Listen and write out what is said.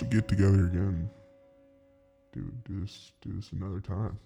should get together again. Do this another time.